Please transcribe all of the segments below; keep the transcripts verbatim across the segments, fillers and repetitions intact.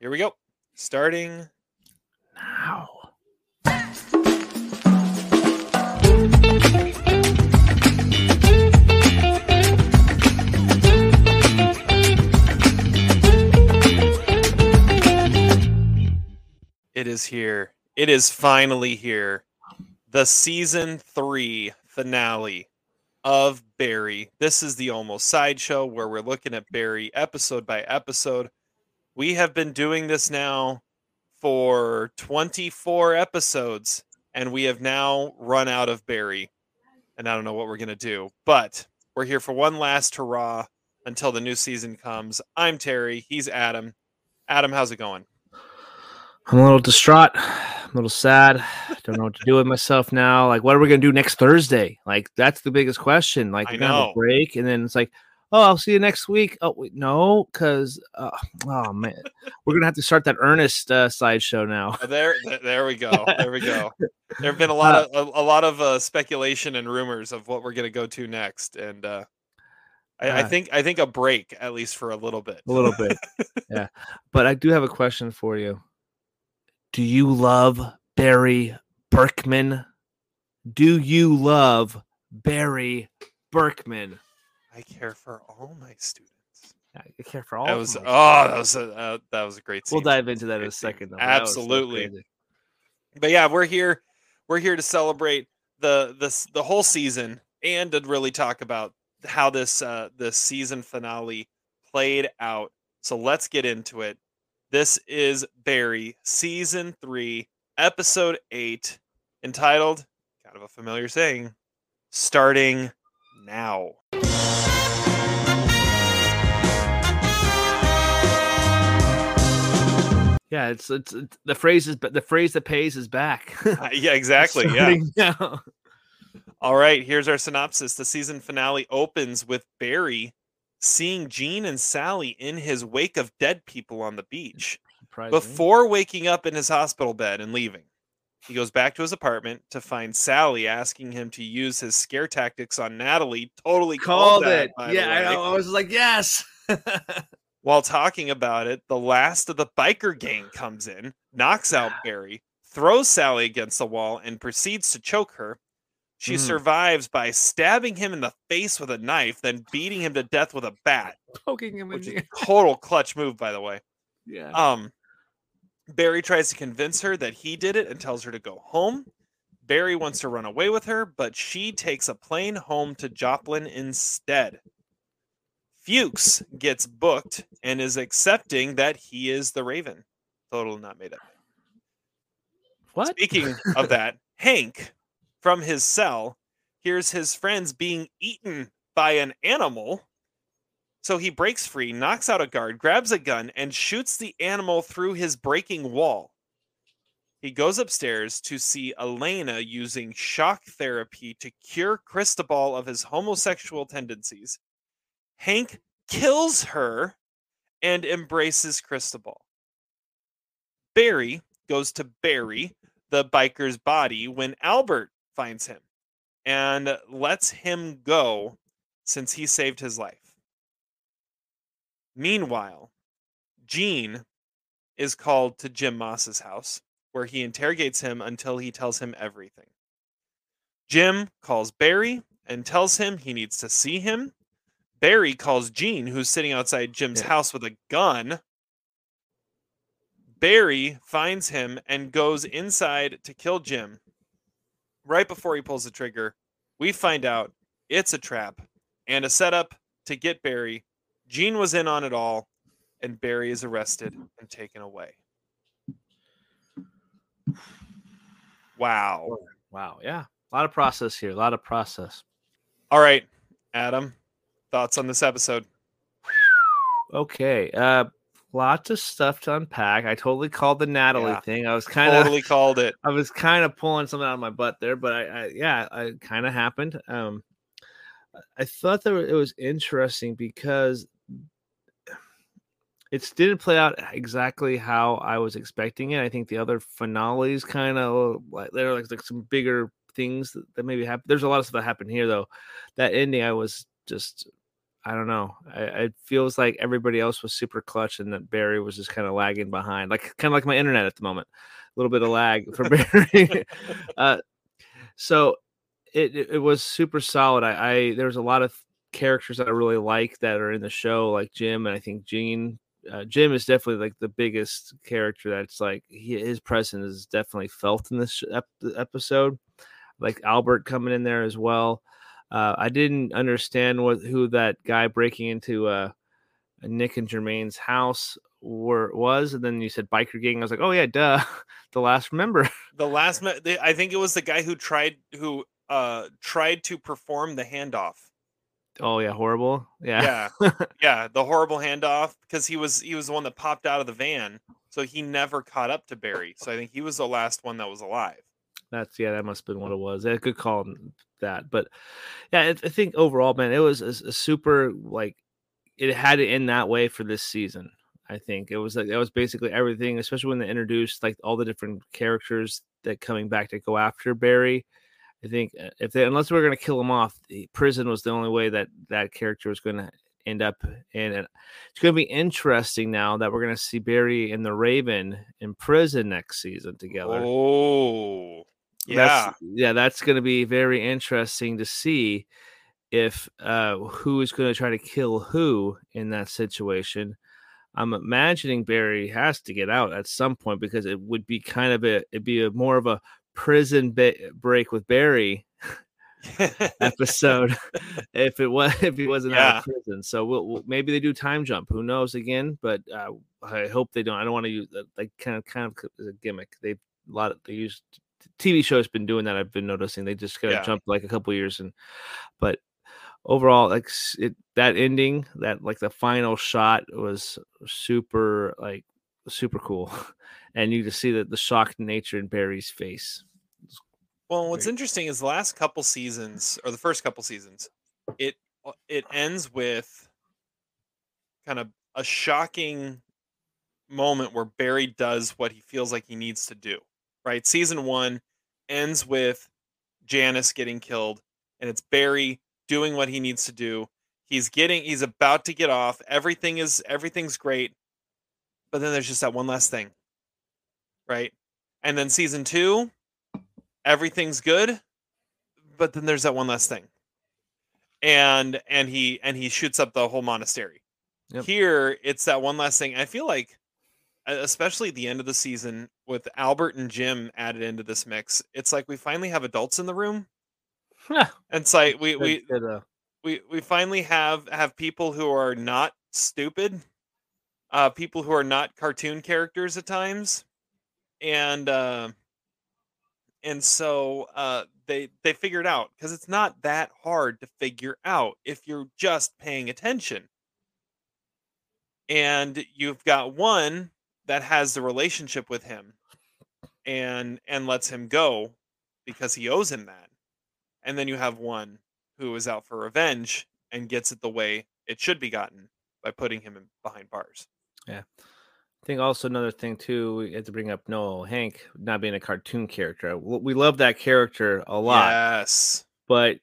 Here we go. Starting now. It is here. It is finally here. The season three finale of Barry. This is the Almost Sideshow where we're looking at Barry episode by episode. We have been doing this now for twenty-four episodes, and we have now run out of Barry. And I don't know what we're going to do, but we're here for one last hurrah until the new season comes. I'm Terry. He's Adam. Adam, how's it going? I'm a little distraught. I'm a little sad. Don't know what to do with myself now. Like, what are we going to do next Thursday? Like, that's the biggest question. Like, we're going to have a break, and then it's like, oh, I'll see you next week. Oh, wait, no, because, uh, oh, man, we're going to have to start that Ernest uh, sideshow now. There there we go. There we go. There have been a lot of a, a lot of uh, speculation and rumors of what we're going to go to next. And uh, I, uh, I think I think a break, at least for a little bit. A little bit. Yeah. But I do have a question for you. Do you love Barry Berkman? Do you love Barry Berkman? I care for all my students. I care for all. That was of my oh, that was a uh, that was a great scene. We'll dive into that in a second, though. Absolutely. So but yeah, we're here. We're here to celebrate the the the whole season and to really talk about how this uh, this season finale played out. So let's get into it. This is Barry season three, episode eight, entitled kind of a familiar saying, "Starting Now." Yeah, it's, it's it's the phrase is but the phrase that pays is back. uh, yeah, exactly. Yeah. Now. All right, here's our synopsis. The season finale opens with Barry seeing Gene and Sally in his wake of dead people on the beach before waking up in his hospital bed and leaving. He goes back to his apartment to find Sally asking him to use his scare tactics on Natalie. Totally called, called it. That, yeah, I, I was like, yes. While talking about it, the last of the biker gang comes in, knocks out Barry, throws Sally against the wall, and proceeds to choke her. She mm. survives by stabbing him in the face with a knife, then beating him to death with a bat. Poking him in the air. Total clutch move, by the way. Yeah. Um, Barry tries to convince her that he did it and tells her to go home. Barry wants to run away with her, but she takes a plane home to Joplin instead. Fuchs gets booked and is accepting that he is the Raven. Total not made up. What? Speaking of that, Hank, from his cell, hears his friends being eaten by an animal. So he breaks free, knocks out a guard, grabs a gun, and shoots the animal through his breaking wall. He goes upstairs to see Elena using shock therapy to cure Cristobal of his homosexual tendencies. Hank kills her and embraces Cristobal. Barry goes to bury the biker's body when Albert finds him and lets him go since he saved his life. Meanwhile, Gene is called to Jim Moss's house where he interrogates him until he tells him everything. Jim calls Barry and tells him he needs to see him. Barry calls Gene, who's sitting outside Jim's yeah. house with a gun. Barry finds him and goes inside to kill Jim. Right before he pulls the trigger, we find out it's a trap and a setup to get Barry. Gene was in on it all, and Barry is arrested and taken away. Wow. Wow, yeah. A lot of process here, a lot of process. All right, Adam. Thoughts on this episode? Okay. Uh, lots of stuff to unpack. I totally called the Natalie yeah. thing. I was kind of totally called it. I was kind of pulling something out of my butt there, but I, I yeah, it kind of happened. Um, I thought that it was interesting because it didn't play out exactly how I was expecting it. I think the other finales kind of like there are like some bigger things that, that maybe happened. There's a lot of stuff that happened here though. That ending I was just I don't know. I, it feels like everybody else was super clutch and that Barry was just kind of lagging behind, like kind of like my internet at the moment, a little bit of lag for Barry. uh, so it, it it was super solid. I, I there was a lot of characters that I really like that are in the show, like Jim, and I think Gene. Uh, Jim is definitely like the biggest character that's like he, his presence is definitely felt in this ep- episode. Like Albert coming in there as well. Uh, I didn't understand what who that guy breaking into uh, Nick and Jermaine's house were was, and then you said biker gang. I was like, oh yeah, duh. The last member. The last, me- they, I think it was the guy who tried who uh, tried to perform the handoff. Oh yeah, horrible. Yeah, yeah, yeah. The horrible handoff, because he was he was the one that popped out of the van, so he never caught up to Barry. So I think he was the last one that was alive. That's yeah, that must have been what it was. A good call. That but yeah I think overall, man, it was a, a super, like, it had to end that way for this season. I think it was like that was basically everything, especially when they introduced like all the different characters that coming back to go after Barry. I think if they unless we were going to kill him off, the prison was the only way that that character was going to end up in. And it's going to be interesting now that we're going to see Barry and the Raven in prison next season together. Oh Yeah, that's, yeah, that's going to be very interesting to see if uh, who is going to try to kill who in that situation. I'm imagining Barry has to get out at some point, because it would be kind of a it'd be a more of a prison ba- break with Barry episode if it was if he wasn't yeah. out of prison. So we'll, we'll, maybe they do time jump. Who knows? Again, but uh, I hope they don't. I don't want to use that. Like kind of kind of as a gimmick. They a lot of, they used. T V show has been doing that. I've been noticing they just kind of yeah. jump like a couple years, and but overall, like it, that ending, that like the final shot was super, like super cool, and you just see that the shocked nature in Barry's face. Well, what's Great. interesting is the last couple seasons, or the first couple seasons, it it ends with kind of a shocking moment where Barry does what he feels like he needs to do. Right, season one ends with Janice getting killed, and it's Barry doing what he needs to do. He's getting, he's about to get off. Everything is, everything's great, but then there's just that one last thing, right? And then season two, everything's good, but then there's that one last thing, and and he and he shoots up the whole monastery. Yep. Here, it's that one last thing. I feel like, especially the end of the season with Albert and Jim added into this mix, it's like we finally have adults in the room. And it's like we we, we we finally have have people who are not stupid, uh, people who are not cartoon characters at times, and uh, and so uh, they they figure it out, because it's not that hard to figure out if you're just paying attention. And you've got one that has the relationship with him and and lets him go because he owes him that. And then you have one who is out for revenge and gets it the way it should be gotten, by putting him in behind bars. Yeah. I think also another thing too, we have to bring up NoHo Hank not being a cartoon character. We love that character a lot. Yes. But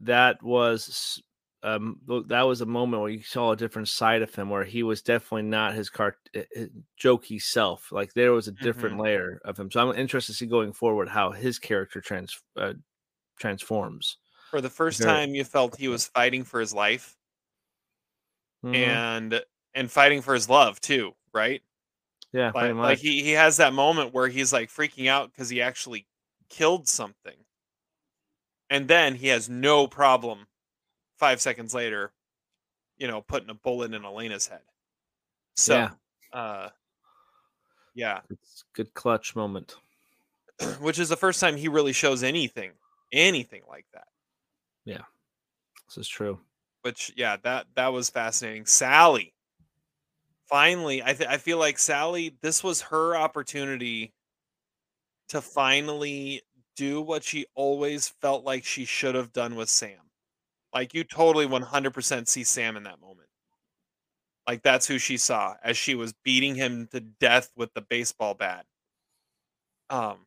that was Um, that was a moment where you saw a different side of him, where he was definitely not his, car- his jokey self. Like there was a different mm-hmm. layer of him. So I'm interested to see going forward how his character trans- uh, transforms. For the first Very- time, you felt he was fighting for his life, mm-hmm. and and fighting for his love too, right? Yeah, like, like he he has that moment where he's like freaking out because he actually killed something, and then he has no problem five seconds later, you know, putting a bullet in Elena's head. So, yeah. Uh, yeah. It's a good clutch moment. Which is the first time he really shows anything, anything like that. Yeah, this is true. Which, yeah, that, that was fascinating. Sally. Finally, I th- I feel like Sally, this was her opportunity to finally do what she always felt like she should have done with Sam. Like, you totally one hundred percent see Sam in that moment. Like, that's who she saw as she was beating him to death with the baseball bat. Um,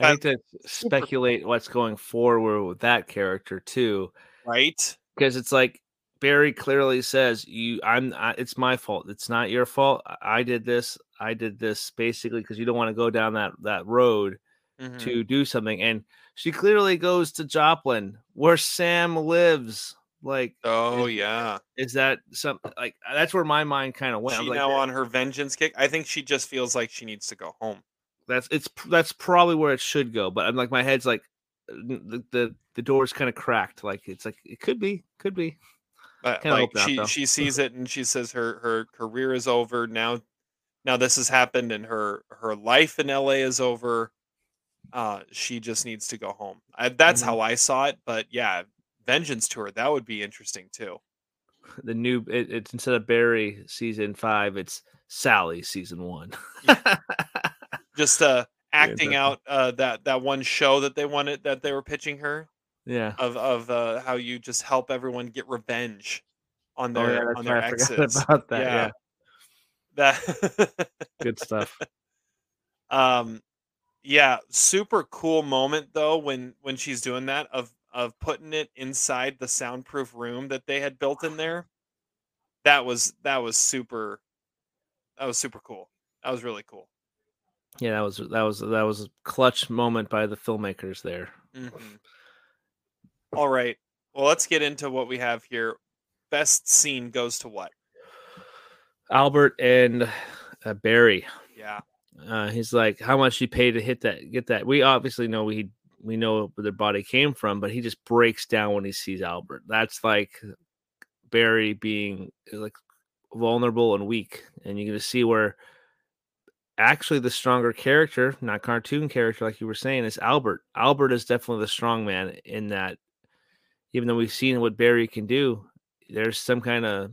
I hate to speculate what's going forward with that character, too. Right? Because it's like, Barry clearly says, "You, I'm. I, it's my fault. It's not your fault. I, I did this. I did this basically because you don't want to go down that that road mm-hmm. to do something." And she clearly goes to Joplin, where Sam lives. Like, oh is, yeah, is that some like that's where my mind kind of went. She like, now on her vengeance kick. I think she just feels like she needs to go home. That's it's that's probably where it should go. But I'm like my head's like the the, the door's kind of cracked. Like it's like it could be, could be. Uh, like she, out, she sees it and she says her, her career is over now. Now this has happened and her her life in L A is over. Uh, she just needs to go home. I, that's mm-hmm. how I saw it. But yeah, vengeance tour, that would be interesting too. The new it, it's instead of Barry season five, it's Sally season one. Yeah. Just uh, acting yeah, out uh, that that one show that they wanted that they were pitching her. Yeah, of of uh, how you just help everyone get revenge on their oh, yeah, on their exes. About that, yeah, yeah. that good stuff. Um, yeah, super cool moment though when when she's doing that of of putting it inside the soundproof room that they had built in there. That was that was super. That was super cool. That was really cool. Yeah, that was that was that was a clutch moment by the filmmakers there. Mm-hmm. All right. Well, let's get into what we have here. Best scene goes to what? Albert and uh, Barry. Yeah. Uh, he's like, how much you pay to hit that? Get that? We obviously know we we know where their body came from, but he just breaks down when he sees Albert. That's like Barry being like vulnerable and weak, and you're gonna see where actually the stronger character, not cartoon character, like you were saying, is Albert. Albert is definitely the strong man in that. Even though we've seen what Barry can do, there's some kind of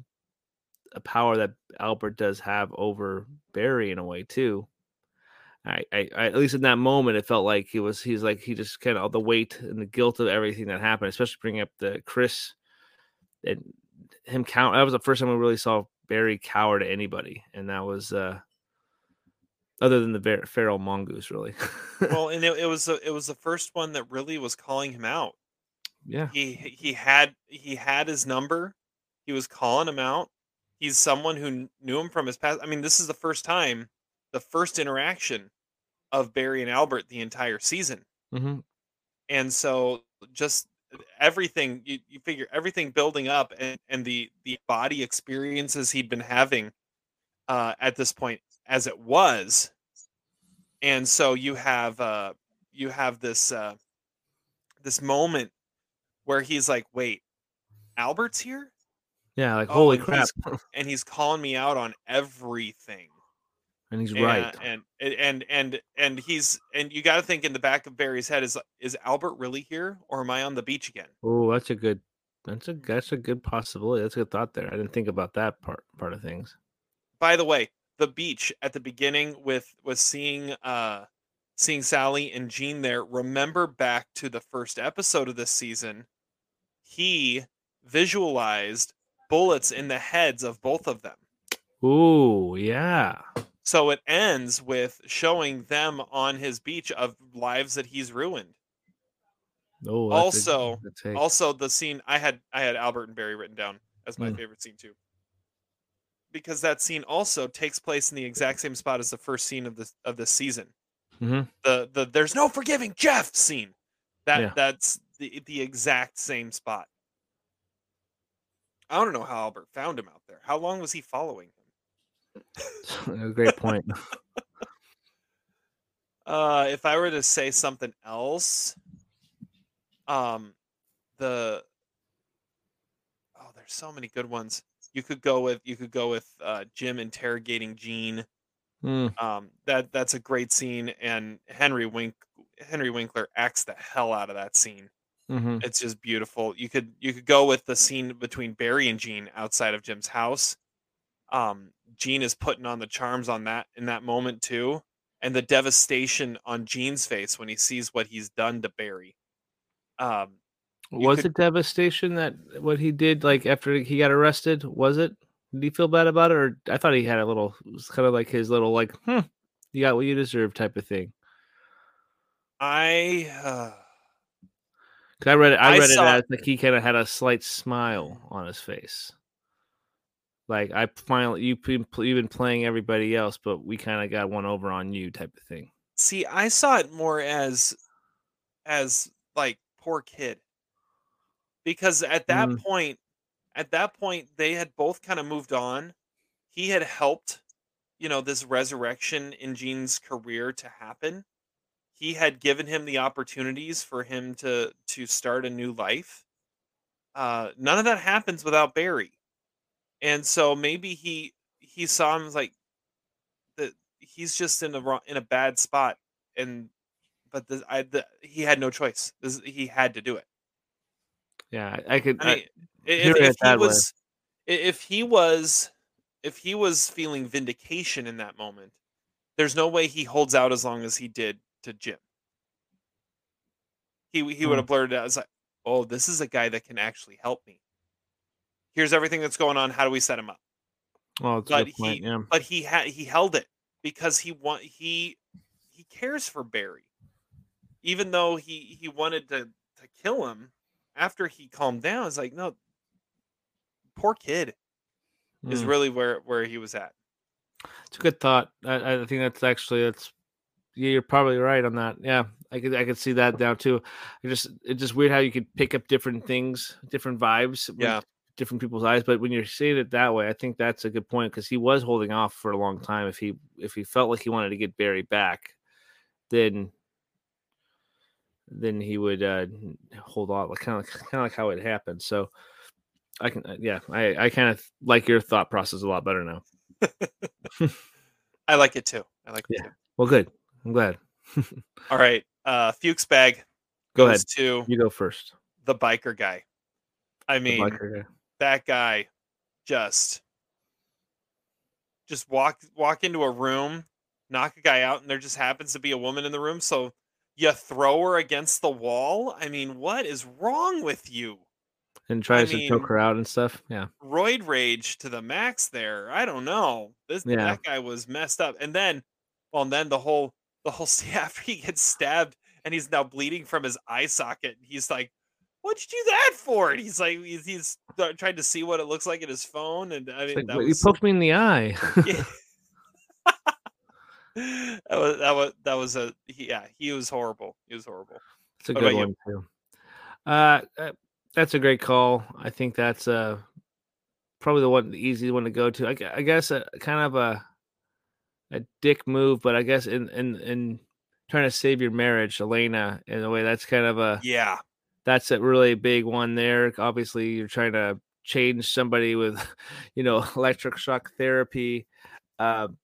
a power that Albert does have over Barry in a way too. I, I, I at least in that moment, it felt like he was, he's like, he just kind of the weight and the guilt of everything that happened, especially bringing up the Chris and him count. That was the first time we really saw Barry cower to anybody. And that was, uh, other than the ver- feral mongoose really. Well, and it, it was, a, it was the first one that really was calling him out. Yeah, he he had he had his number. He was calling him out. He's someone who knew him from his past. I mean, this is the first time, the first interaction of Barry and Albert the entire season. Mm-hmm. And so just everything you, you figure everything building up and, and the the body experiences he'd been having uh, at this point as it was. And so you have uh, you have this uh, this moment where he's like, wait, Albert's here? Yeah, like, oh, holy and crap. He's, and he's calling me out on everything. And he's and, right. And, and and and and he's and you got to think in the back of Barry's head is is Albert really here, or am I on the beach again? Oh, that's a good that's a that's a good possibility. That's a good thought there. I didn't think about that part part of things. By the way, the beach at the beginning with with seeing uh seeing Sally and Gene there, remember back to the first episode of this season. He visualized bullets in the heads of both of them. Ooh, yeah. So it ends with showing them on his beach of lives that he's ruined. Oh, also, also the scene I had I had Albert and Barry written down as my mm. favorite scene too. Because that scene also takes place in the exact same spot as the first scene of this of this season. Mm-hmm. The the there's no forgiving Jeff scene. That yeah. that's the the exact same spot. I don't know how Albert found him out there. How long was he following him? Great point. uh, if I were to say something else, um, the oh, there's so many good ones. You could go with you could go with uh, Jim interrogating Gene. Mm. Um, that that's a great scene, and Henry Wink Henry Winkler acts the hell out of that scene. Mm-hmm. It's just beautiful. You could you could go with the scene between Barry and Gene outside of Jim's house. Um, Gene is putting on the charms on that in that moment too, and the devastation on Gene's face when he sees what he's done to Barry. Um, was could... it devastation that what he did like after he got arrested? Was it? Did he feel bad about it, or I thought he had a little, it was kind of like his little, like, hmm, you got what you deserve type of thing. I, Cause I read it. I read I saw, it as like he kind of had a slight smile on his face. Like I finally, you've been, you've been playing everybody else, but we kind of got one over on you, type of thing. See, I saw it more as, as like poor kid, because at that mm. point, at that point, they had both kind of moved on. He had helped, you know, this resurrection in Gene's career to happen. He had given him the opportunities for him to, to start a new life. Uh, none of that happens without Barry. And so maybe he, he saw him like that. He's just in a wrong, in a bad spot. And, but the, I, the, he had no choice. This, he had to do it. Yeah. I could, I mean, I, if, if he was, way. if he was, if he was feeling vindication in that moment, there's no way he holds out as long as he did to Jim. He he would have blurted out, it's like, oh, this is a guy that can actually help me. Here's everything that's going on. How do we set him up? Oh, that's but a good point, he, yeah. but he had he held it because he want he he cares for Barry, even though he he wanted to to kill him. After he calmed down, it's like, no, poor kid mm. is really where where he was at. It's a good thought. I, I think that's actually that's. Yeah, you're probably right on that. Yeah, I could I could see that now too. It just it's just weird how you could pick up different things, different vibes, yeah, different people's eyes. But when you're seeing it that way, I think that's a good point because he was holding off for a long time. If he if he felt like he wanted to get Barry back, then then he would uh, hold on, like kind of kind of like how it happened. So I can yeah, I I kind of like your thought process a lot better now. I like it too. I like it yeah. too. Well, good. I'm glad. All right. Uh, Fuchs bag. Go ahead. To you go first. The biker guy. I mean, biker guy. That guy just, just walk, walk into a room, knock a guy out, and there just happens to be a woman in the room. So you throw her against the wall. I mean, what is wrong with you? And tries I mean, to choke her out and stuff. Yeah. Roid rage to the max there. I don't know. This yeah. That guy was messed up. And then, well, and then the whole, The whole scene after he gets stabbed and he's now bleeding from his eye socket. He's like, what'd you do that for? And he's like, he's, he's trying to see what it looks like in his phone. And I mean, like, that was... you poked me in the eye. Yeah. that was, that was, that was a, yeah, he was horrible. He was horrible. It's a what good one you? too. Uh, that's a great call. I think that's uh probably the one, the easy one to go to. I, I guess a, kind of a, a dick move, but I guess in, in, in trying to save your marriage, Elena, in a way, that's kind of a, yeah, that's a really big one there. Obviously you're trying to change somebody with, you know, electric shock therapy. Um,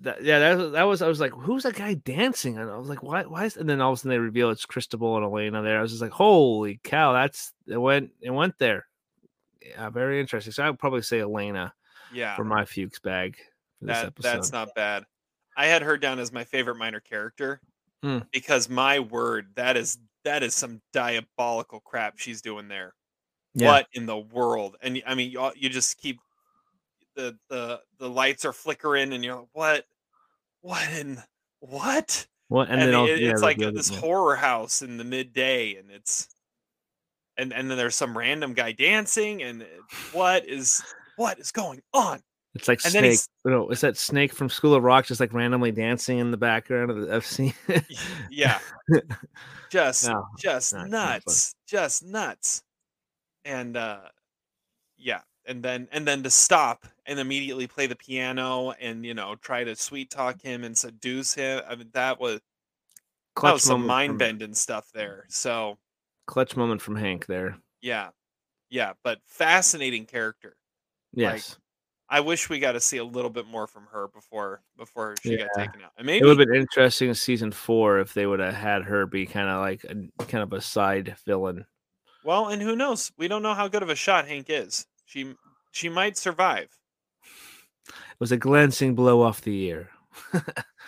that, yeah, that, that was, I was like, who's that guy dancing? And I was like, why, why is, and then all of a sudden they reveal it's Cristobal and Elena there. I was just like, holy cow, that's, it went, it went there. Yeah, very interesting. So I would probably say Elena yeah. for my Fuchs bag. That that's not bad. I had her down as my favorite minor character mm. because my word, that is that is some diabolical crap she's doing there. Yeah. What in the world? And I mean, you you just keep the the the lights are flickering, and you're like, what, what in what? What? And, and then it, yeah, it's like this thing. Horror house in the midday, and it's and and then there's some random guy dancing, and what is what is going on? It's like and Snake. You know, is that Snake from School of Rock just like randomly dancing in the background of the F C? yeah, just no, just not, nuts, not just nuts, and uh, yeah, and then and then to stop and immediately play the piano and you know try to sweet talk him and seduce him. I mean that was clutch that was some mind bending stuff there. So clutch moment from Hank there. Yeah, yeah, but fascinating character. Yes. Like, I wish we got to see a little bit more from her before before she yeah. got taken out. And maybe it would have been interesting in season four if they would have had her be kind of like a, kind of a side villain. Well, and who knows? We don't know how good of a shot Hank is. She she might survive. It was a glancing blow off the ear.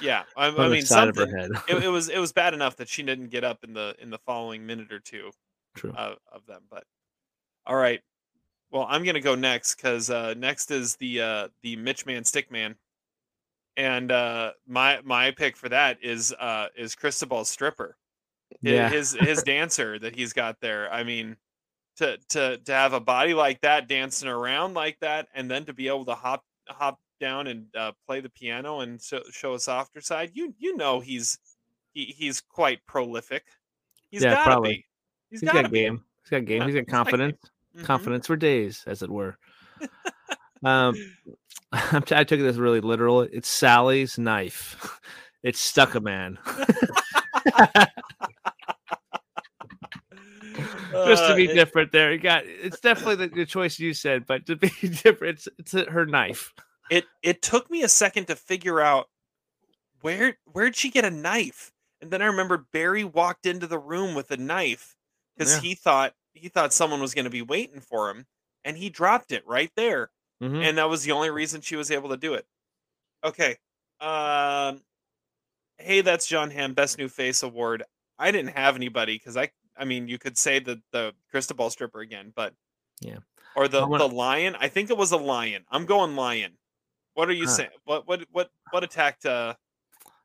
yeah, I, I mean, something. it, it was it was bad enough that she didn't get up in the in the following minute or two. True. Of, of them, but all right. Well, I'm gonna go next because uh, next is the uh, the Mitch Man Stickman, and uh, my my pick for that is uh, is Cristobal's stripper. yeah. his his dancer that he's got there. I mean, to to to have a body like that, dancing around like that, and then to be able to hop hop down and uh, play the piano and so, show a softer side, you you know he's he, he's quite prolific. He's yeah, gotta probably. be. He's, he's got game. Be. He's got game. He's got confidence. Mm-hmm. Confidence for days, as it were. um, I'm t- I took this really literal. It's Sally's knife. It stuck a man. Just to be uh, different, it, there you got. It's definitely the, the choice you said, but to be different, it's, it's a, her knife. It it took me a second to figure out where where'd she get a knife, and then I remembered Barry walked into the room with a knife because yeah. he thought he thought someone was going to be waiting for him, and he dropped it right there, mm-hmm. and that was the only reason she was able to do it. Okay. Um. Hey, that's John Hamm, Best New Face Award. I didn't have anybody because I, I mean, you could say the the Cristobal stripper again, but yeah, or the, wanna... the lion. I think it was a lion. I'm going lion. What are you huh. saying? What what what what attacked uh,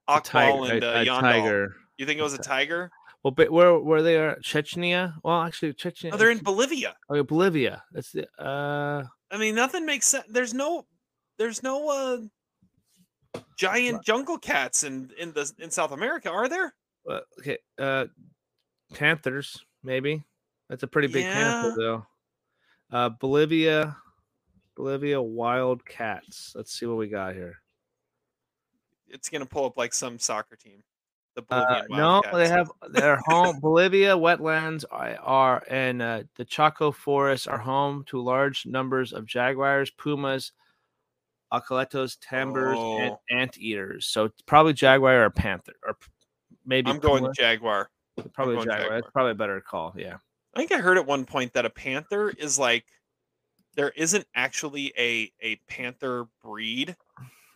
Akmal and uh, Yandar? You think it was a tiger? Well, but where where they are? Chechnya? Well, actually, Chechnya. Oh, they're in Bolivia. Oh, Bolivia. That's the. Uh... I mean, nothing makes sense. There's no. There's no. Uh... Giant jungle cats in in the in South America, are there? Well, okay, uh, panthers maybe. That's a pretty big yeah. panther though. Uh, Bolivia, Bolivia wild cats. Let's see what we got here. It's gonna pull up like some soccer team. The Bolivian uh, wild no, cats. They have their home. Bolivia wetlands are, are and uh, the Chaco forests are home to large numbers of jaguars, pumas, Acoletos, tambers, oh. and anteaters. So probably jaguar or panther, or maybe I'm going jaguar. Probably going jaguar. jaguar. That's probably a better call. Yeah, I think I heard at one point that a panther is like there isn't actually a a panther breed.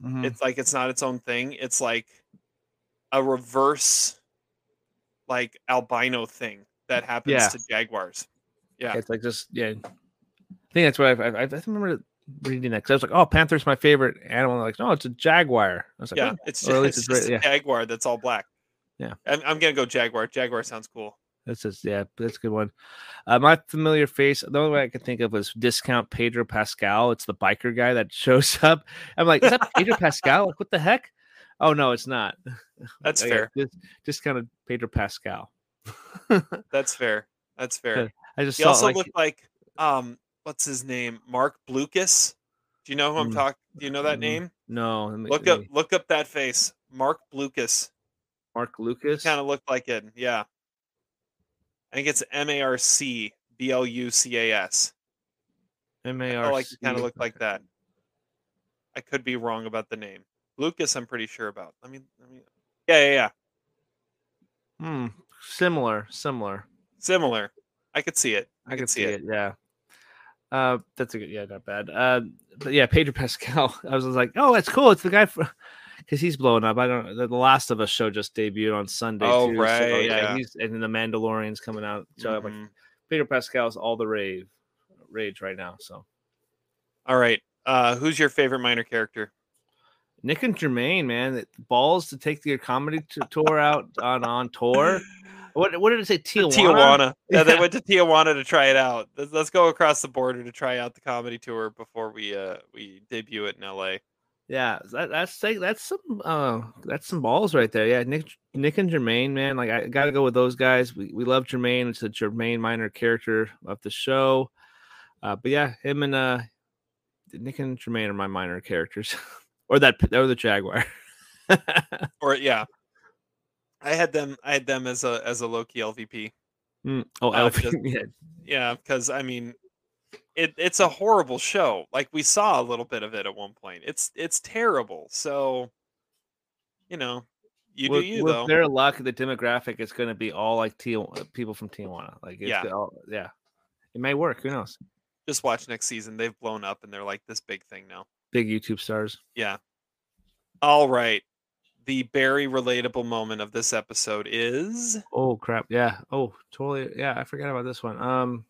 Mm-hmm. It's like it's not its own thing. It's like a reverse, like albino thing that happens yeah. to jaguars. Yeah, it's like just yeah. I think that's what I I, I remember. Reading that because I was like, oh, panther's my favorite animal. Like, no, it's a jaguar. I was like, yeah, oh. it's, just, it's, it's just a yeah. jaguar that's all black. Yeah, I'm, I'm gonna go jaguar. Jaguar sounds cool. That's just yeah, that's a good one. Uh, my familiar face. The only way I could think of was discount Pedro Pascal. It's the biker guy that shows up. I'm like, is that Pedro Pascal? Like, what the heck? Oh no, it's not. That's fair. Just, just kind of Pedro Pascal. That's fair. That's fair. I just he saw also like, looked like um. What's his name? Mark Blucas. Do you know who I'm talking? Do you know that name? No. Look up, look up that face. Mark Blucas. Mark Lucas. Kind of looked like it. Yeah. I think it's M A R C B L U C A S. M A R. Like he kind of looked like that. I could be wrong about the name. Lucas, I'm pretty sure about. Let me. Let me. Yeah, yeah, yeah. Hmm. Similar. Similar. Similar. I could see it. I, I could see it. it. Yeah. Uh, that's a good, yeah, not bad. Uh, but yeah, Pedro Pascal. I was like, oh, that's cool. It's the guy from because he's blowing up. I don't. The Last of Us show just debuted on Sunday. Oh too, right, so, yeah. yeah. He's, and then the Mandalorian's coming out. So mm-hmm. I'm like, Pedro Pascal's all the rave, rage right now. So, all right. Uh, who's your favorite minor character? Nick and Jermaine, man, balls to take their comedy t- tour out on on tour. What what did it say? Tijuana. Tijuana. Yeah, yeah, they went to Tijuana to try it out. Let's, let's go across the border to try out the comedy tour before we uh we debut it in L A. Yeah, that, that's that's some uh that's some balls right there. Yeah, Nick Nick and Jermaine, man. Like I gotta go with those guys. We we love Jermaine. It's a Jermaine minor character of the show. Uh, but yeah, him and uh Nick and Jermaine are my minor characters, or that or the Jaguar, or yeah. I had them. I had them as a as a low key L V P. Mm. Oh, uh, L V P. Just, yeah, because I mean, it it's a horrible show. Like we saw a little bit of it at one point. It's it's terrible. So, you know, you with, do you with though. Their luck, the demographic is going to be all like Tijuana, people from Tijuana. Like it's yeah, all, yeah, it may work. Who knows? Just watch next season. They've blown up and they're like this big thing now. Big YouTube stars. Yeah. All right. The Barry relatable moment of this episode is oh crap yeah oh totally yeah I forgot about this one um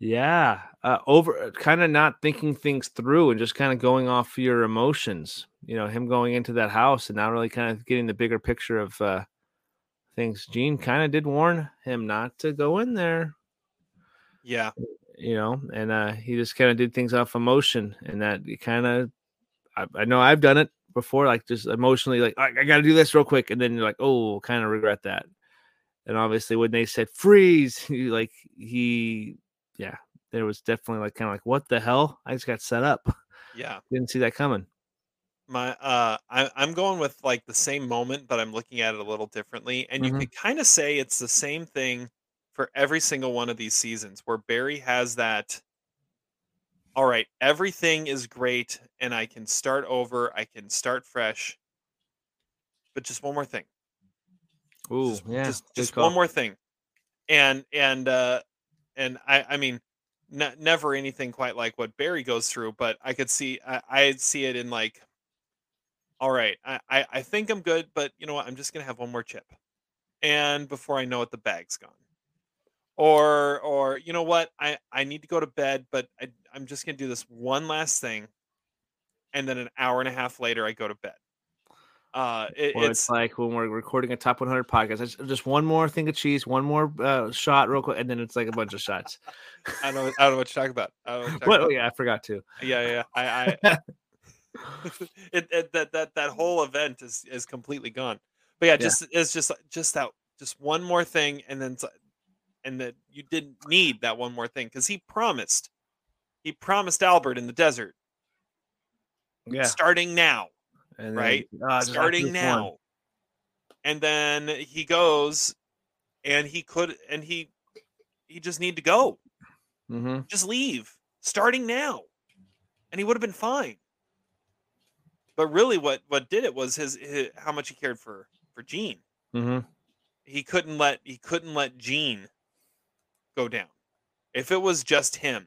yeah uh, over kind of not thinking things through and just kind of going off your emotions, you know, him going into that house and not really kind of getting the bigger picture of uh thinks Gene kind of did warn him not to go in there. Yeah. You know, and uh, he just kind of did things off emotion, and that kind of, I, I know I've done it before, like just emotionally, like, I, I got to do this real quick. And then you're like, oh, kind of regret that. And obviously when they said freeze, you like he, yeah, there was definitely like, kind of like, what the hell? I just got set up. Yeah. Didn't see that coming. My, uh, I, I'm going with like the same moment, but I'm looking at it a little differently. And mm-hmm. you could kind of say it's the same thing for every single one of these seasons where Barry has that, all right, everything is great and I can start over, I can start fresh, but just one more thing. Ooh, just, yeah, just, just one more thing. And, and, uh, and I, I mean, n- never anything quite like what Barry goes through, but I could see, I, I see it in like, all right, I, I, I think I'm good, but you know what? I'm just going to have one more chip. And before I know it, the bag's gone. Or, or you know what? I, I need to go to bed, but I, I'm just going to do this one last thing. And then an hour and a half later, I go to bed. Uh, it, it's, it's like when we're recording a top one hundred podcast, just one more thing of cheese, one more uh, shot real quick. And then it's like a bunch of shots. I don't, I don't know what to talk about. I don't know what, what about. Oh, yeah, I forgot to. Yeah, yeah. I, I it, it, that, that, that whole event is, is completely gone. But yeah, just, yeah. it's just, just that, just one more thing. And then, and that you didn't need that one more thing. Cause he promised, he promised Albert in the desert. Yeah. Starting now. And right then, uh, starting now one. And then he goes and he could and he he just need to go mm-hmm. just leave starting now, and he would have been fine. But really what what did it was his, his how much he cared for for Gene. Mm-hmm. he couldn't let he couldn't let Gene go down. If it was just him,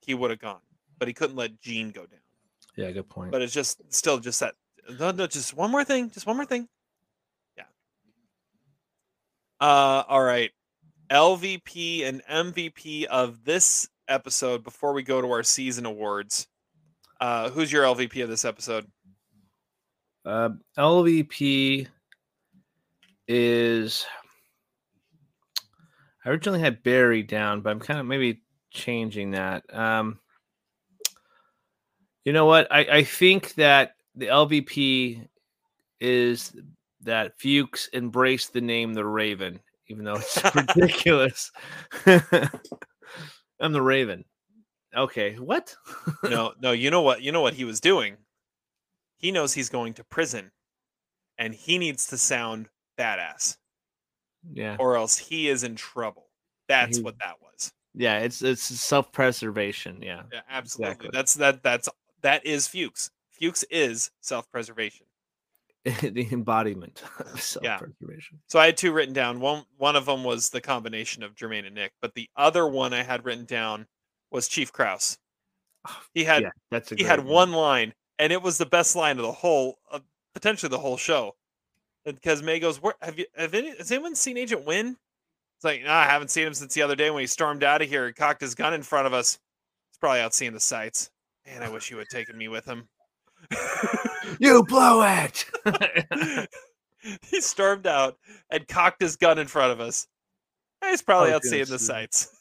he would have gone, but he couldn't let Gene go down. Yeah, good point. But it's just still just that No, no, just one more thing. Just one more thing. Yeah. Uh, all right. L V P and M V P of this episode before we go to our season awards. Uh, who's your L V P of this episode? Uh, L V P is... I originally had Barry down, but I'm kind of maybe changing that. Um, you know what? I, I think that the L V P is that Fuchs embraced the name the Raven, even though it's ridiculous. I'm the Raven. Okay, what? no, no, you know what? You know what he was doing? He knows he's going to prison, and he needs to sound badass. Yeah. Or else he is in trouble. That's he, what that was. Yeah, it's it's self-preservation. Yeah. Yeah, absolutely. Exactly. That's that that's that is Fuchs. Fuchs is self-preservation. The embodiment of self-preservation. Yeah. So I had two written down. One one of them was the combination of Jermaine and Nick, but the other one I had written down was Chief Krause. He had yeah, that's a he had one. one line, and it was the best line of the whole, uh, potentially the whole show. Because May goes, "Where have you? Have any, has anyone seen Agent Wynn?" It's like, no, I haven't seen him since the other day when he stormed out of here and cocked his gun in front of us. He's probably out seeing the sights. Man, I wish you had taken me with him. You blow it. He stormed out and cocked his gun in front of us. He's probably oh, out seeing the sights.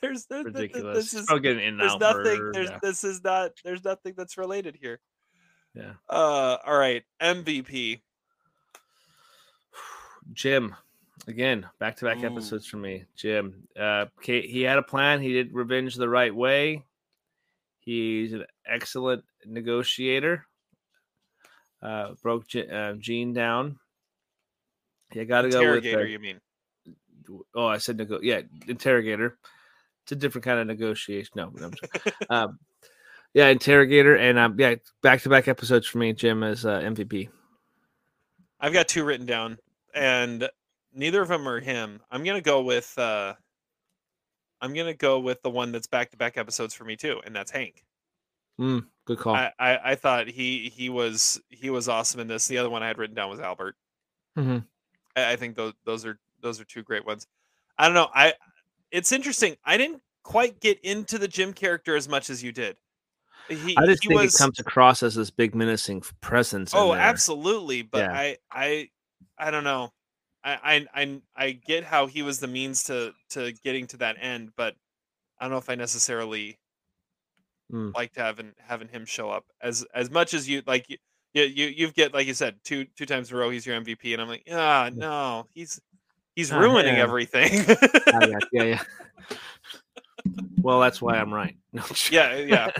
there's there, ridiculous. This is, in there's nothing. There's yeah. this is not. There's nothing that's related here. Yeah. Uh. All right. M V P. Jim. Again, back-to-back Ooh. episodes for me. Jim. Uh. He had a plan. He did revenge the right way. He's an excellent negotiator. Uh, broke G- uh, Gene down. You got to go with interrogator. You mean? Oh, I said nego- Yeah, interrogator. It's a different kind of negotiation. No, no I'm sorry. um, yeah, interrogator, and um, yeah, back-to-back episodes for me. Jim is uh, M V P. I've got two written down, and neither of them are him. I'm gonna go with. Uh... I'm going to go with the one that's back-to-back episodes for me too. And that's Hank. Mm, good call. I, I, I thought he, he was, he was awesome in this. The other one I had written down was Albert. Mm-hmm. I, I think those, those are, those are two great ones. I don't know. I, it's interesting. I didn't quite get into the Jim character as much as you did. He, I just he think was... it comes across as this big menacing presence. Oh, absolutely. But yeah. I, I, I don't know. I, I, I, I get how he was the means to, to getting to that end, but I don't know if I necessarily mm. liked having, having him show up as, as much as you like. You, you, you've get, like you said, two, two times in a row, he's your M V P. And I'm like, ah, oh, no, he's, he's oh, ruining yeah. everything. oh, yeah. Yeah. Yeah. Well, that's why I'm right. No, yeah. Yeah.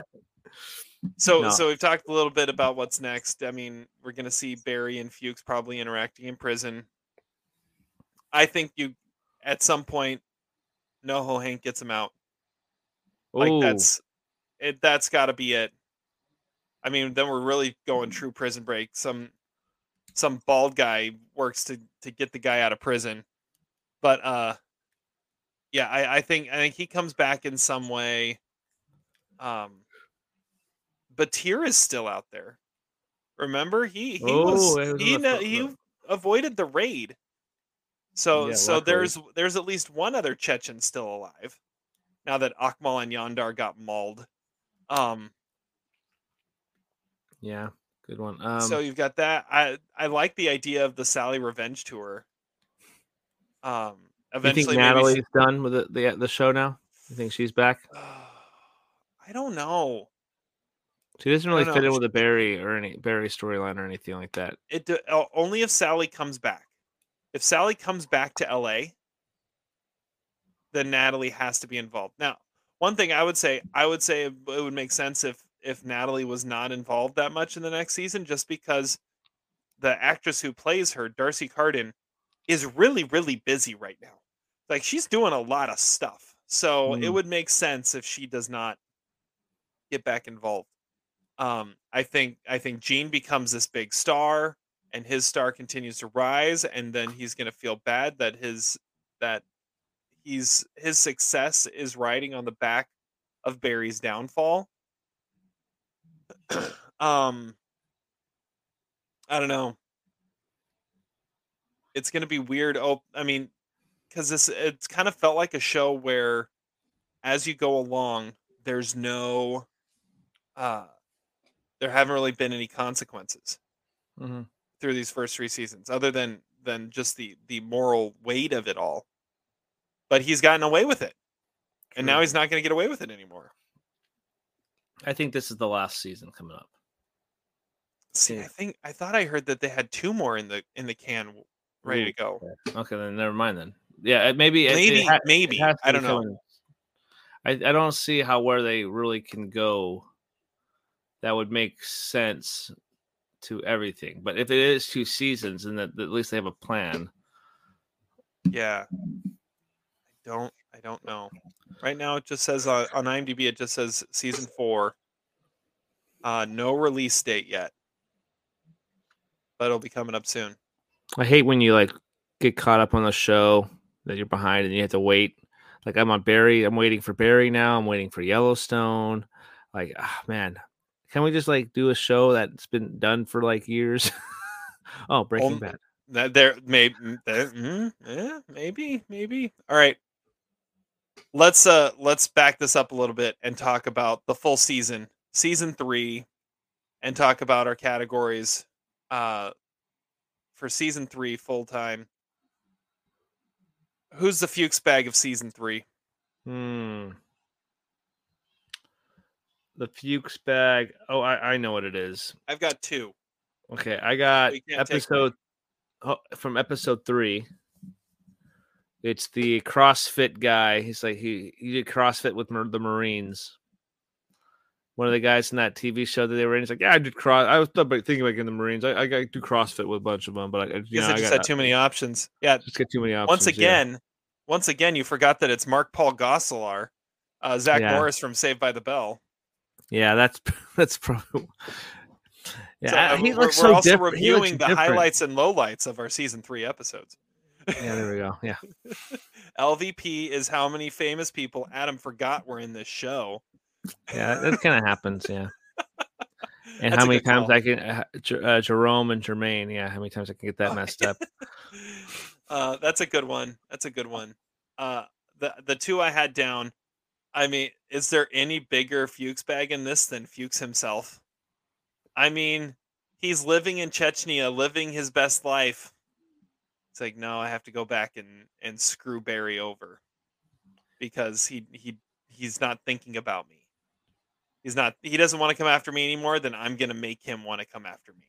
So, no. so we've talked a little bit about what's next. I mean, we're going to see Barry and Fuchs probably interacting in prison. I think you, at some point, NoHo Hank gets him out. Like Ooh. that's, it. That's got to be it. I mean, then we're really going true prison break. Some, some bald guy works to to get the guy out of prison. But uh, yeah, I, I think I think he comes back in some way. Um. Batir is still out there. Remember, he he oh, was he no, he avoided the raid. So yeah, so luckily. there's there's at least one other Chechen still alive. Now that Akmal and Yandar got mauled. Um. Yeah, good one. Um, so you've got that. I I like the idea of the Sally revenge tour. Um. Eventually, you think Natalie's maybe... done with the, the the show now? You think she's back? Uh, I don't know. She doesn't really fit in with a Barry or any Barry storyline or anything like that. It do, only if Sally comes back. If Sally comes back to L A, then Natalie has to be involved. Now, one thing I would say, I would say it would make sense if if Natalie was not involved that much in the next season, just because the actress who plays her, Darcy Carden, is really really busy right now. Like, she's doing a lot of stuff, so mm. it would make sense if she does not get back involved. Um, I think I think Gene becomes this big star, and his star continues to rise, and then he's going to feel bad that his that he's his success is riding on the back of Barry's downfall. um, I don't know. It's going to be weird. Oh, I mean, because this it's kind of felt like a show where, as you go along, there's no. Uh, There haven't really been any consequences mm-hmm. through these first three seasons, other than than just the the moral weight of it all. But he's gotten away with it, True. and now he's not going to get away with it anymore. I think this is the last season coming up. See, yeah. I think I thought I heard that they had two more in the in the can ready Ooh, to go. Okay. okay, then never mind then. Yeah, maybe maybe it, it ha- maybe it I don't know. Coming. I I don't see how where they really can go. That would make sense to everything. But if it is two seasons, then at least they have a plan. Yeah. I don't I don't know. Right now it just says uh, on IMDb it just says season four. Uh, no release date yet. But it'll be coming up soon. I hate when you like get caught up on the show that you're behind and you have to wait. Like I'm on Barry, I'm waiting for Barry now, I'm waiting for Yellowstone. Like, ah, man. Can we just like do a show that's been done for like years? oh, Breaking well, Bad. There, maybe, there, mm, yeah, maybe, maybe. All right, let's uh, let's back this up a little bit and talk about the full season, season three, and talk about our categories, uh, for season three full time. Who's the Fuchs bag of season three? Hmm. The Fuchs bag. Oh, I, I know what it is. I've got two. Okay, I got episode oh, from episode three. It's the CrossFit guy. He's like he he did CrossFit with the Marines. One of the guys in that T V show that they were in. He's like, yeah, I did cross. I was thinking about getting the Marines. I I do CrossFit with a bunch of them, but I, you know, I just I got, had too many options. Yeah, just get too many options. Once again, yeah. once again, you forgot that it's Mark Paul Gosselaar, uh, Zach yeah. Morris from Saved by the Bell. Yeah, that's that's probably. Yeah, so, he we're, looks we're so also diff- reviewing the different. highlights and lowlights of our season three episodes. Yeah, there we go. Yeah, L V P is how many famous people Adam forgot were in this show. Yeah, that kind of happens. Yeah, and that's how many times call. I can uh, J- uh, Jerome and Jermaine. Yeah, how many times I can get that messed up. uh, that's a good one. That's a good one. Uh, the the two I had down I mean, is there any bigger Fuchs bag in this than Fuchs himself? I mean, he's living in Chechnya, living his best life. It's like, no, I have to go back and, and screw Barry over because he he he's not thinking about me. He's not. He doesn't want to come after me anymore. Then I'm going to make him want to come after me.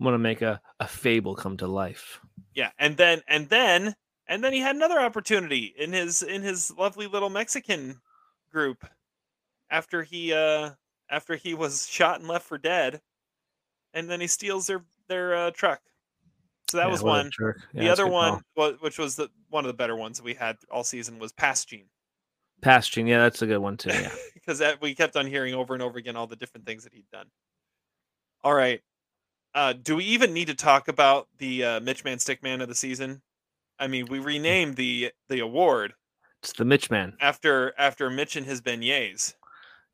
I'm going to make a, a fable come to life. Yeah. And then and then and then he had another opportunity in his in his lovely little Mexican group after he uh, after he was shot and left for dead. And then he steals their their uh, truck. So that yeah, was one. Yeah, the other one, well, which was the one of the better ones that we had all season, was Past Gene. Past Gene, yeah, that's a good one too. Yeah, because we kept on hearing over and over again all the different things that he'd done. All right, uh, do we even need to talk about the uh, Mitch Man Stickman of the season? I mean, we renamed the the award. It's the Mitch Man after after Mitch and his beignets.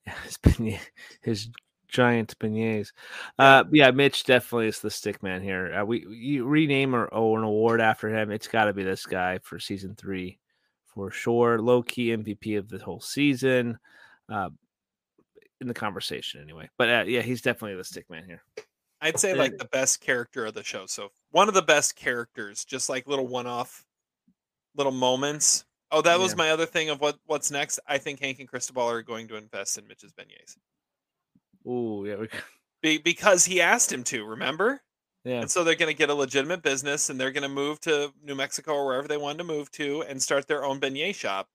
Yeah, his beignet, his giant beignets. Uh, yeah, Mitch definitely is the Stickman here. Uh, we you rename or oh an award after him. It's got to be this guy for season three. For sure, low key M V P of the whole season, uh, in the conversation anyway. But uh, yeah, he's definitely the stick man here. I'd say like the best character of the show. So one of the best characters, just like little one-off, little moments. Oh, that was yeah. my other thing of what what's next. I think Hank and Cristobal are going to invest in Mitch's beignets. Oh yeah, we... Be- because he asked him to. Remember? Yeah. And so they're going to get a legitimate business and they're going to move to New Mexico or wherever they want to move to and start their own beignet shop.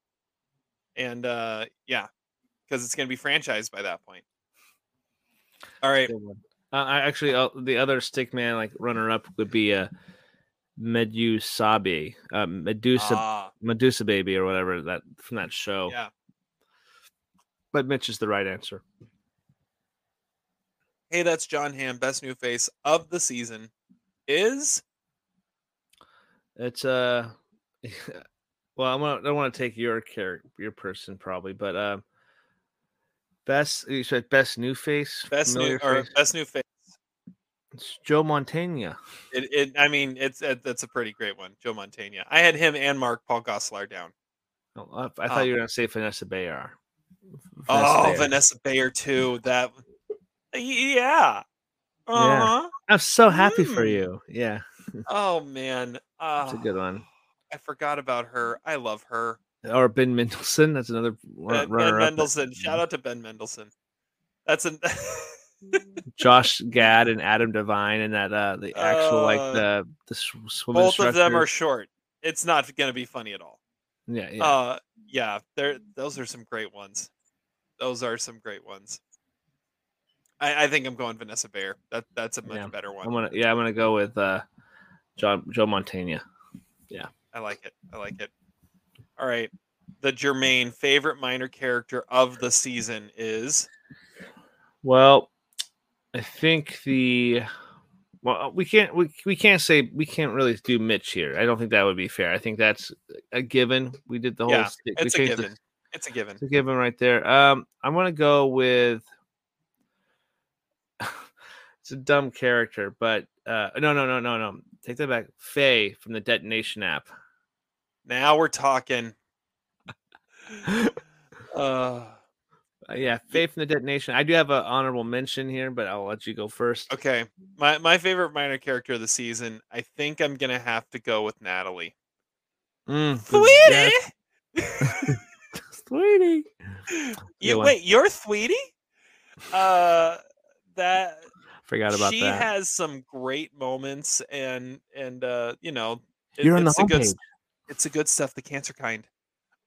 And uh, yeah, because it's going to be franchised by that point. All right. Uh, I actually, uh, the other stickman, like runner up would be uh, Medusabe, uh, Medusa, ah. Medusa Baby or whatever that from that show. Yeah. But Mitch is the right answer. Hey, that's John Hamm. Best new face of the season is it's uh well I'm gonna, I don't want to take your character your person probably but um uh, best you said best new face best new or face? best new face it's Joe Mantegna. It, it I mean it's it, that's a pretty great one, Joe Mantegna. I had him and Mark Paul Gosselaar down. Oh, I, I thought um, you were gonna say Vanessa Bayer. Vanessa oh, Bayer. Vanessa Bayer too. That. Yeah. Uh-huh. Yeah. I'm so happy mm. for you. Yeah. Oh, man. Uh, that's a good one. I forgot about her. I love her. Or Ben Mendelsohn. That's another Ben, Ben Mendelsohn. Up. Shout out to Ben Mendelsohn. That's an Josh Gad and Adam Devine and that uh, the actual uh, like the the swim both instructor. Of them are short. It's not going to be funny at all. Yeah. Yeah. Uh, yeah. There. Those are some great ones. Those are some great ones. I, I think I'm going Vanessa Bayer. That that's a much yeah. better one. I'm gonna, yeah, I'm gonna go with uh, John, Joe Mantegna. Yeah, I like it. I like it. All right, the Germain favorite minor character of the season is. Well, I think the well we can't we we can't say we can't really do Mitch here. I don't think that would be fair. I think that's a given. We did the whole. Yeah, stick. It's, a given. The, it's a given. It's a given right there. Um, I'm gonna go with. It's a dumb character, but uh, no, no, no, no, no. Take that back. Faye from the Detonation app. Now we're talking. uh, yeah, Faye from the Detonation. I do have an honorable mention here, but I'll let you go first. Okay. My my favorite minor character of the season, I think I'm going to have to go with Natalie. Mm, Sweetie! Sweetie! You, wait, you're Sweetie? Uh, that... Forgot about she that. She has some great moments, and and uh, you know, it, you're on it's the good, It's a good stuff. The cancer kind.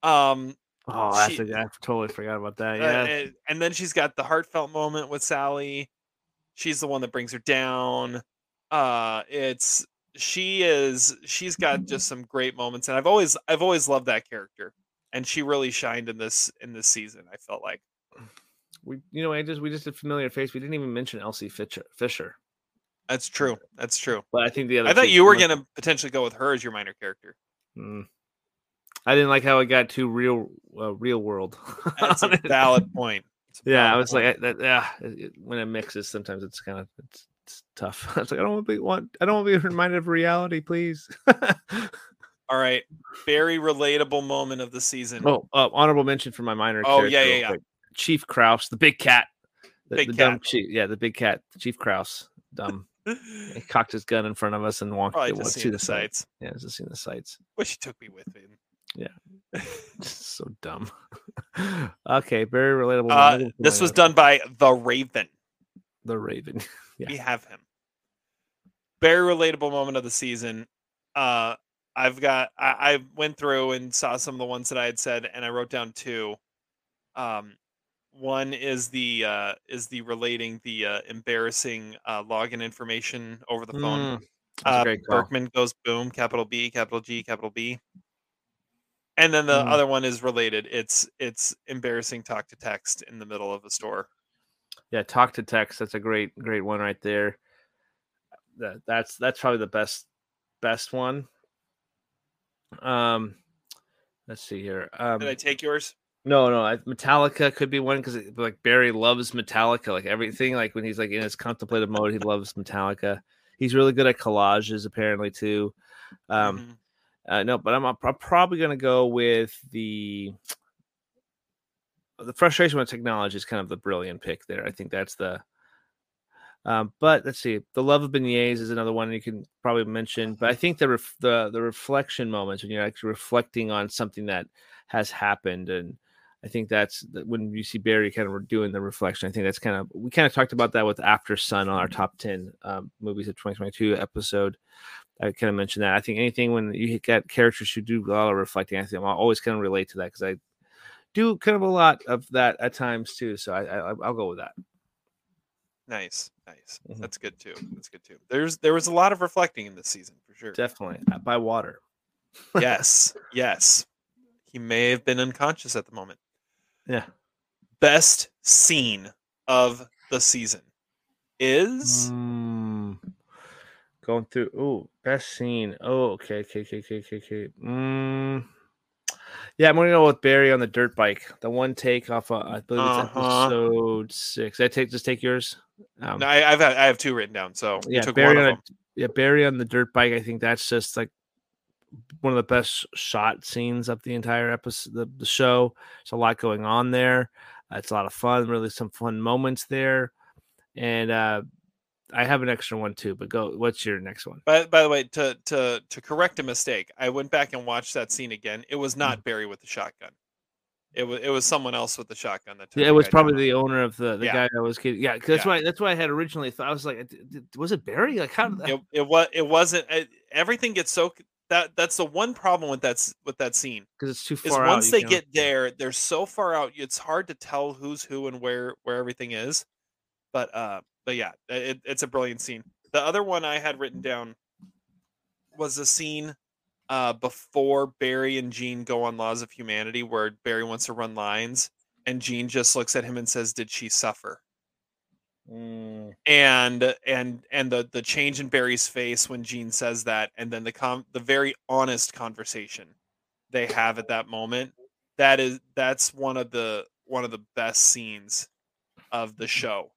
Um, oh, she, that's a, I totally forgot about that. Yeah, uh, and, and then she's got the heartfelt moment with Sally. She's the one that brings her down. Uh, it's she is she's got just some great moments, and I've always I've always loved that character, and she really shined in this in this season. I felt like. We, you know, I just we just did familiar face. We didn't even mention Elsie Fisher. Fisher. That's true. That's true. But I think the other. I thought you were going to potentially go with her as your minor character. Mm. I didn't like how it got too real, uh, real world. That's a valid point. A yeah, valid I was point. like, I, that, yeah. It, when it mixes, sometimes it's kind of it's, it's tough. I was like, I don't want to be want. I don't want to be reminded of reality, please. All right. Very relatable moment of the season. Oh, uh, honorable mention for my minor. Oh, yeah, yeah, yeah. Quick. Chief Krause, the big cat. The, big the cat. Dumb chief, yeah, the big cat. Chief Krause. Dumb. He cocked his gun in front of us and walked, probably just walked to the sights. sights. Yeah, just seeing the sights. Wish he took me with him. Yeah. So dumb. Okay, very relatable. Uh, this was done by The Raven. The Raven. Yeah. We have him. Very relatable moment of the season. Uh, I've got, I, I went through and saw some of the ones that I had said, and I wrote down two. Um, one is the, uh, is the relating the, uh, embarrassing, uh, login information over the phone. Mm, uh, Berkman goes boom, capital B, capital G, capital B. And then the mm. other one is related. It's, it's embarrassing talk to text in the middle of a store. Yeah. Talk to text. That's a great, great one right there. That that's, that's probably the best, best one. Um, let's see here. Um, Did I take yours? No, no. I, Metallica could be one because like Barry loves Metallica, like everything. Like when he's like in his contemplative mode, he loves Metallica. He's really good at collages, apparently too. Um, mm-hmm. uh, no, but I'm, I'm probably gonna go with the the frustration with technology is kind of the brilliant pick there. I think that's the. Um, but let's see. The love of beignets is another one you can probably mention. But I think the ref- the the reflection moments when you're actually reflecting on something that has happened, and I think that's when you see Barry kind of doing the reflection. I think that's kind of we kind of talked about that with After Sun on our top ten um, movies of twenty twenty-two episode. I kind of mentioned that. I think anything when you get characters who do a lot of reflecting, I think I'll always kind of relate to that because I do kind of a lot of that at times too. So I, I I'll go with that. Nice, nice. Mm-hmm. That's good too. That's good too. There's there was a lot of reflecting in this season for sure. Definitely by water. Yes, yes. He may have been unconscious at the moment. Yeah. Best scene of the season is mm, going through. Oh, best scene. Oh, okay, okay, okay, okay, okay, okay. Mm. Yeah, I'm gonna go with Barry on the dirt bike. The one take off. Of, I believe it's uh-huh. episode six. I take just take yours. Um, no, I, I've had, I have two written down. So yeah, took Barry on a, yeah, Barry on the dirt bike. I think that's just like one of the best shot scenes of the entire episode, the, the show. There's a lot going on there. Uh, it's a lot of fun. Really, some fun moments there. And uh, I have an extra one too. But go. What's your next one? By by the way, to to to correct a mistake, I went back and watched that scene again. It was not Barry with the shotgun. It was it was someone else with the shotgun. That yeah, it was probably the owner of the, the yeah. guy that was kidding. Yeah, that's yeah. why that's why I had originally thought I was like, was it Barry? Like how? Did that... it, it was it wasn't. It, everything gets so that that's the one problem with that with that scene because it's too far out. Once they get there, they're so far out. It's hard to tell who's who and where where everything is. But uh, but yeah, it, it's a brilliant scene. The other one I had written down was the scene. Uh, before Barry and Gene go on Laws of Humanity, where Barry wants to run lines, and Gene just looks at him and says, "Did she suffer?" Mm. And and and the the change in Barry's face when Gene says that, and then the com the very honest conversation they have at that moment. That is that's one of the one of the best scenes of the show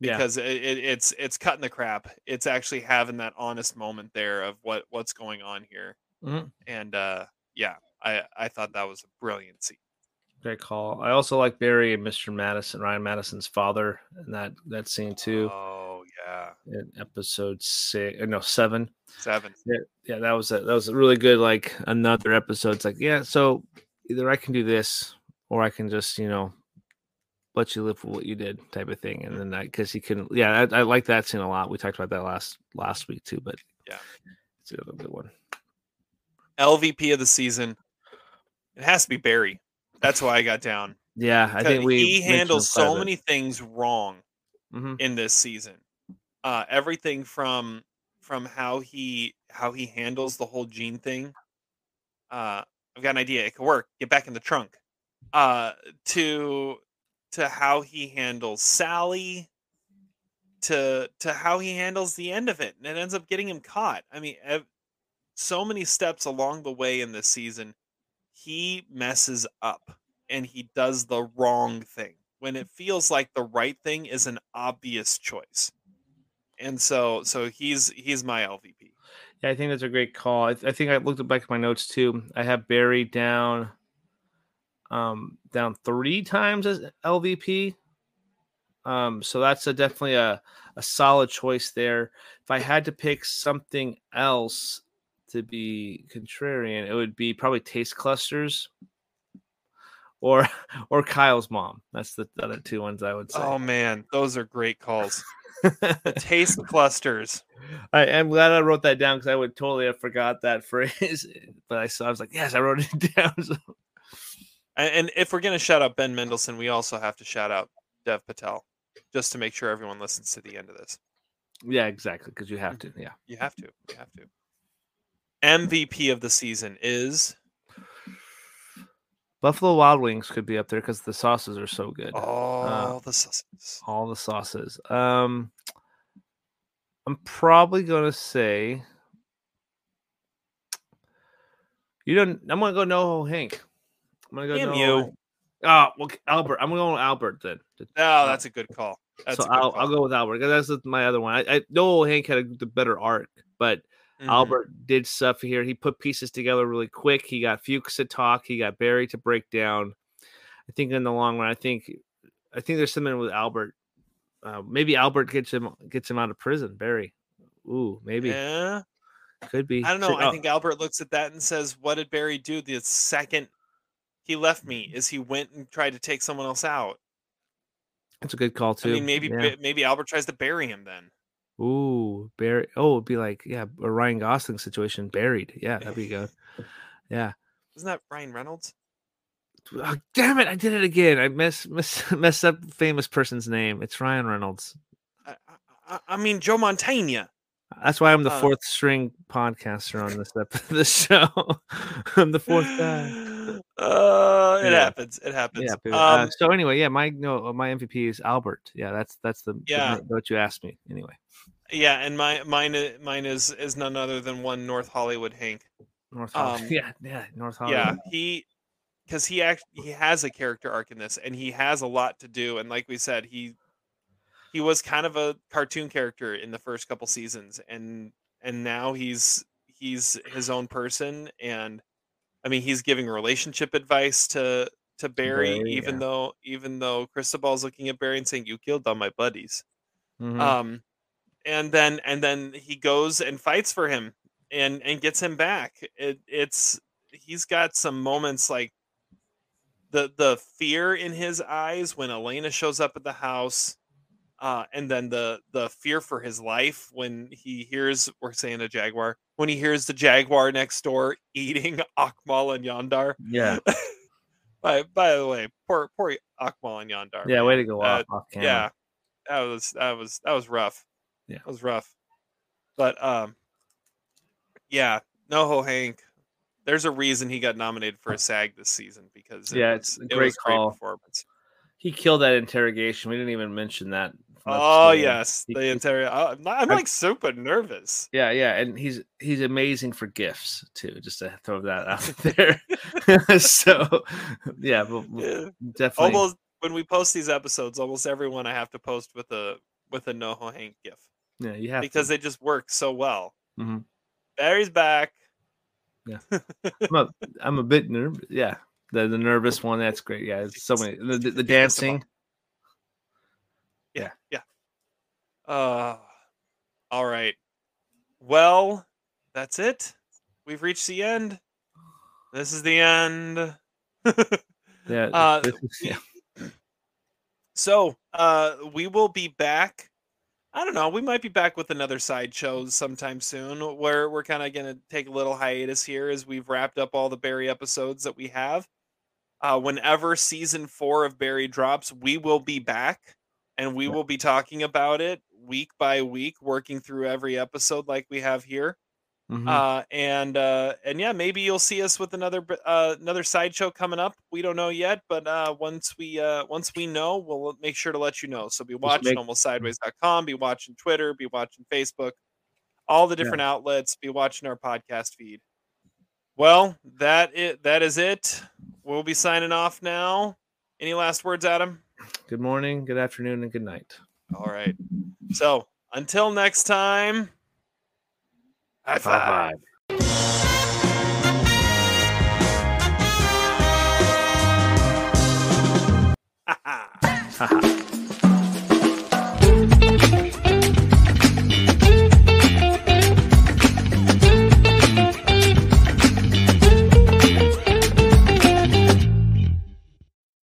because yeah. it, it, it's it's cutting the crap. It's actually having that honest moment there of what what's going on here. Mm-hmm. And uh, yeah, I, I thought that was a brilliant scene. Great call. I also like Barry and Mister Madison, Ryan Madison's father, and that, that scene too. Oh yeah, in episode six, no seven, seven. Yeah, yeah, that was a, that was a really good like another episode. It's like yeah, so either I can do this or I can just you know let you live for what you did type of thing. And then because he couldn't, yeah, I, I like that scene a lot. We talked about that last last week too, but yeah, it's another good one. L V P of the season, it has to be Barry. That's why I got down. Yeah, I think we he handles so many things wrong mm-hmm. in this season. Uh, everything from from how he how he handles the whole Gene thing. Uh, I've got an idea. It could work. Get back in the trunk. Uh, to to how he handles Sally. To to how he handles the end of it, and it ends up getting him caught. I mean. Ev- So many steps along the way in this season, he messes up and he does the wrong thing when it feels like the right thing is an obvious choice. And so, so he's he's my L V P. Yeah, I think that's a great call. I, th- I think I looked back at my notes too. I have Barry down, um, down three times as L V P. Um, so that's a, definitely a, a solid choice there. If I had to pick something else to be contrarian, it would be probably Taste Clusters or or Kyle's mom. That's the other two ones I would say. Oh man, those are great calls. The Taste Clusters. I am glad I wrote that down because I would totally have forgot that phrase. But I saw, I was like, yes, I wrote it down. So. And if we're going to shout out Ben Mendelsohn, we also have to shout out Dev Patel, just to make sure everyone listens to the end of this. Yeah, exactly. Because you have to. Yeah, you have to. You have to. M V P of the season is Buffalo Wild Wings. Could be up there because the sauces are so good. All uh, the sauces. All the sauces. Um, I'm probably gonna say you don't. I'm gonna go NoHo Hank. I'm gonna go. Damn you. Oh, well, Albert. I'm going with Albert then. Oh, that's a good call. That's so a good I'll, call. I'll go with Albert because that's my other one. I, I NoHo Hank had a, the better arc, but mm-hmm. Albert did stuff here. He put pieces together really quick. He got Fuchs to talk. He got Barry to break down. I think in the long run, I think, I think there's something with Albert. Uh, maybe Albert gets him gets him out of prison. Barry. Ooh, maybe. Yeah, could be. I don't know. So, I oh. think Albert looks at that and says, "What did Barry do the second he left me? Is he went and tried to take someone else out?" That's a good call too. I mean, maybe yeah. maybe Albert tries to bury him then. Ooh, Barry. Oh, it'd be like yeah, a Ryan Gosling situation, buried. Yeah, that'd be good. Yeah. Isn't that Ryan Reynolds? Oh, damn it! I did it again. I mess mess messed up famous person's name. It's Ryan Reynolds. I, I, I mean Joe Mantegna. That's why I'm the uh, fourth string podcaster on this ep- this show. I'm the fourth guy. Uh, it yeah. happens. It happens. Yeah, um, uh, so anyway, yeah, my no, my M V P is Albert. Yeah, that's that's the yeah. the, what you asked me anyway. Yeah, and my mine mine is is none other than one North Hollywood Hank. North Hollywood. Um, yeah, yeah, North Hollywood. Yeah, he. Because he act, he has a character arc in this, and he has a lot to do. And like we said, he he was kind of a cartoon character in the first couple seasons, and and now he's he's his own person. And I mean, he's giving relationship advice to to Barry, Barry even yeah. though even though Cristobal's looking at Barry and saying, "You killed all my buddies." Mm-hmm. Um, and then and then he goes and fights for him and and gets him back. It, it's he's got some moments like. The the fear in his eyes when Elena shows up at the house, uh, and then the the fear for his life when he hears, we're saying a jaguar, when he hears the jaguar next door eating Akmal and Yandar. Yeah. by by the way, poor poor Akmal and Yandar. Yeah, man. Way to go off, uh, off camera. Yeah, that was that was that was rough. Yeah, that was rough. But um, yeah, NoHo Hank. There's a reason he got nominated for a SAG this season because it yeah, was, it's a great, it was call. Great performance. He killed that interrogation. We didn't even mention that. Oh story. Yes, he, the interrogation. I'm, I'm like super nervous. Yeah, yeah, and he's he's amazing for gifts too. Just to throw that out there. So yeah, we'll, yeah, definitely. Almost when we post these episodes, almost everyone I have to post with a with a NoHo Hank gif. Yeah, you have because to. They just work so well. Mm-hmm. Barry's back. Yeah, I'm a, I'm a bit nervous. Yeah, the the nervous one. That's great. Yeah, it's so many. The, the, the dancing. Yeah, yeah. Uh, all right. Well, that's it. We've reached the end. This is the end. yeah. Uh, is, yeah. So, uh, we will be back. I don't know. We might be back with another side show sometime soon where we're kind of going to take a little hiatus here as we've wrapped up all the Barry episodes that we have. Uh, whenever season four of Barry drops, we will be back and we will be talking about it week by week, working through every episode like we have here. Mm-hmm. Uh, and, uh, and yeah, maybe you'll see us with another, uh, another side show coming up. We don't know yet, but, uh, once we, uh, once we know, we'll make sure to let you know. So be watching make- almost sideways dot com, be watching Twitter, be watching Facebook, all the different yeah. outlets, be watching our podcast feed. Well, that it, that is it. We'll be signing off now. Any last words, Adam? Good morning, good afternoon, and good night. All right. So until next time. High five. High five. Ha ha.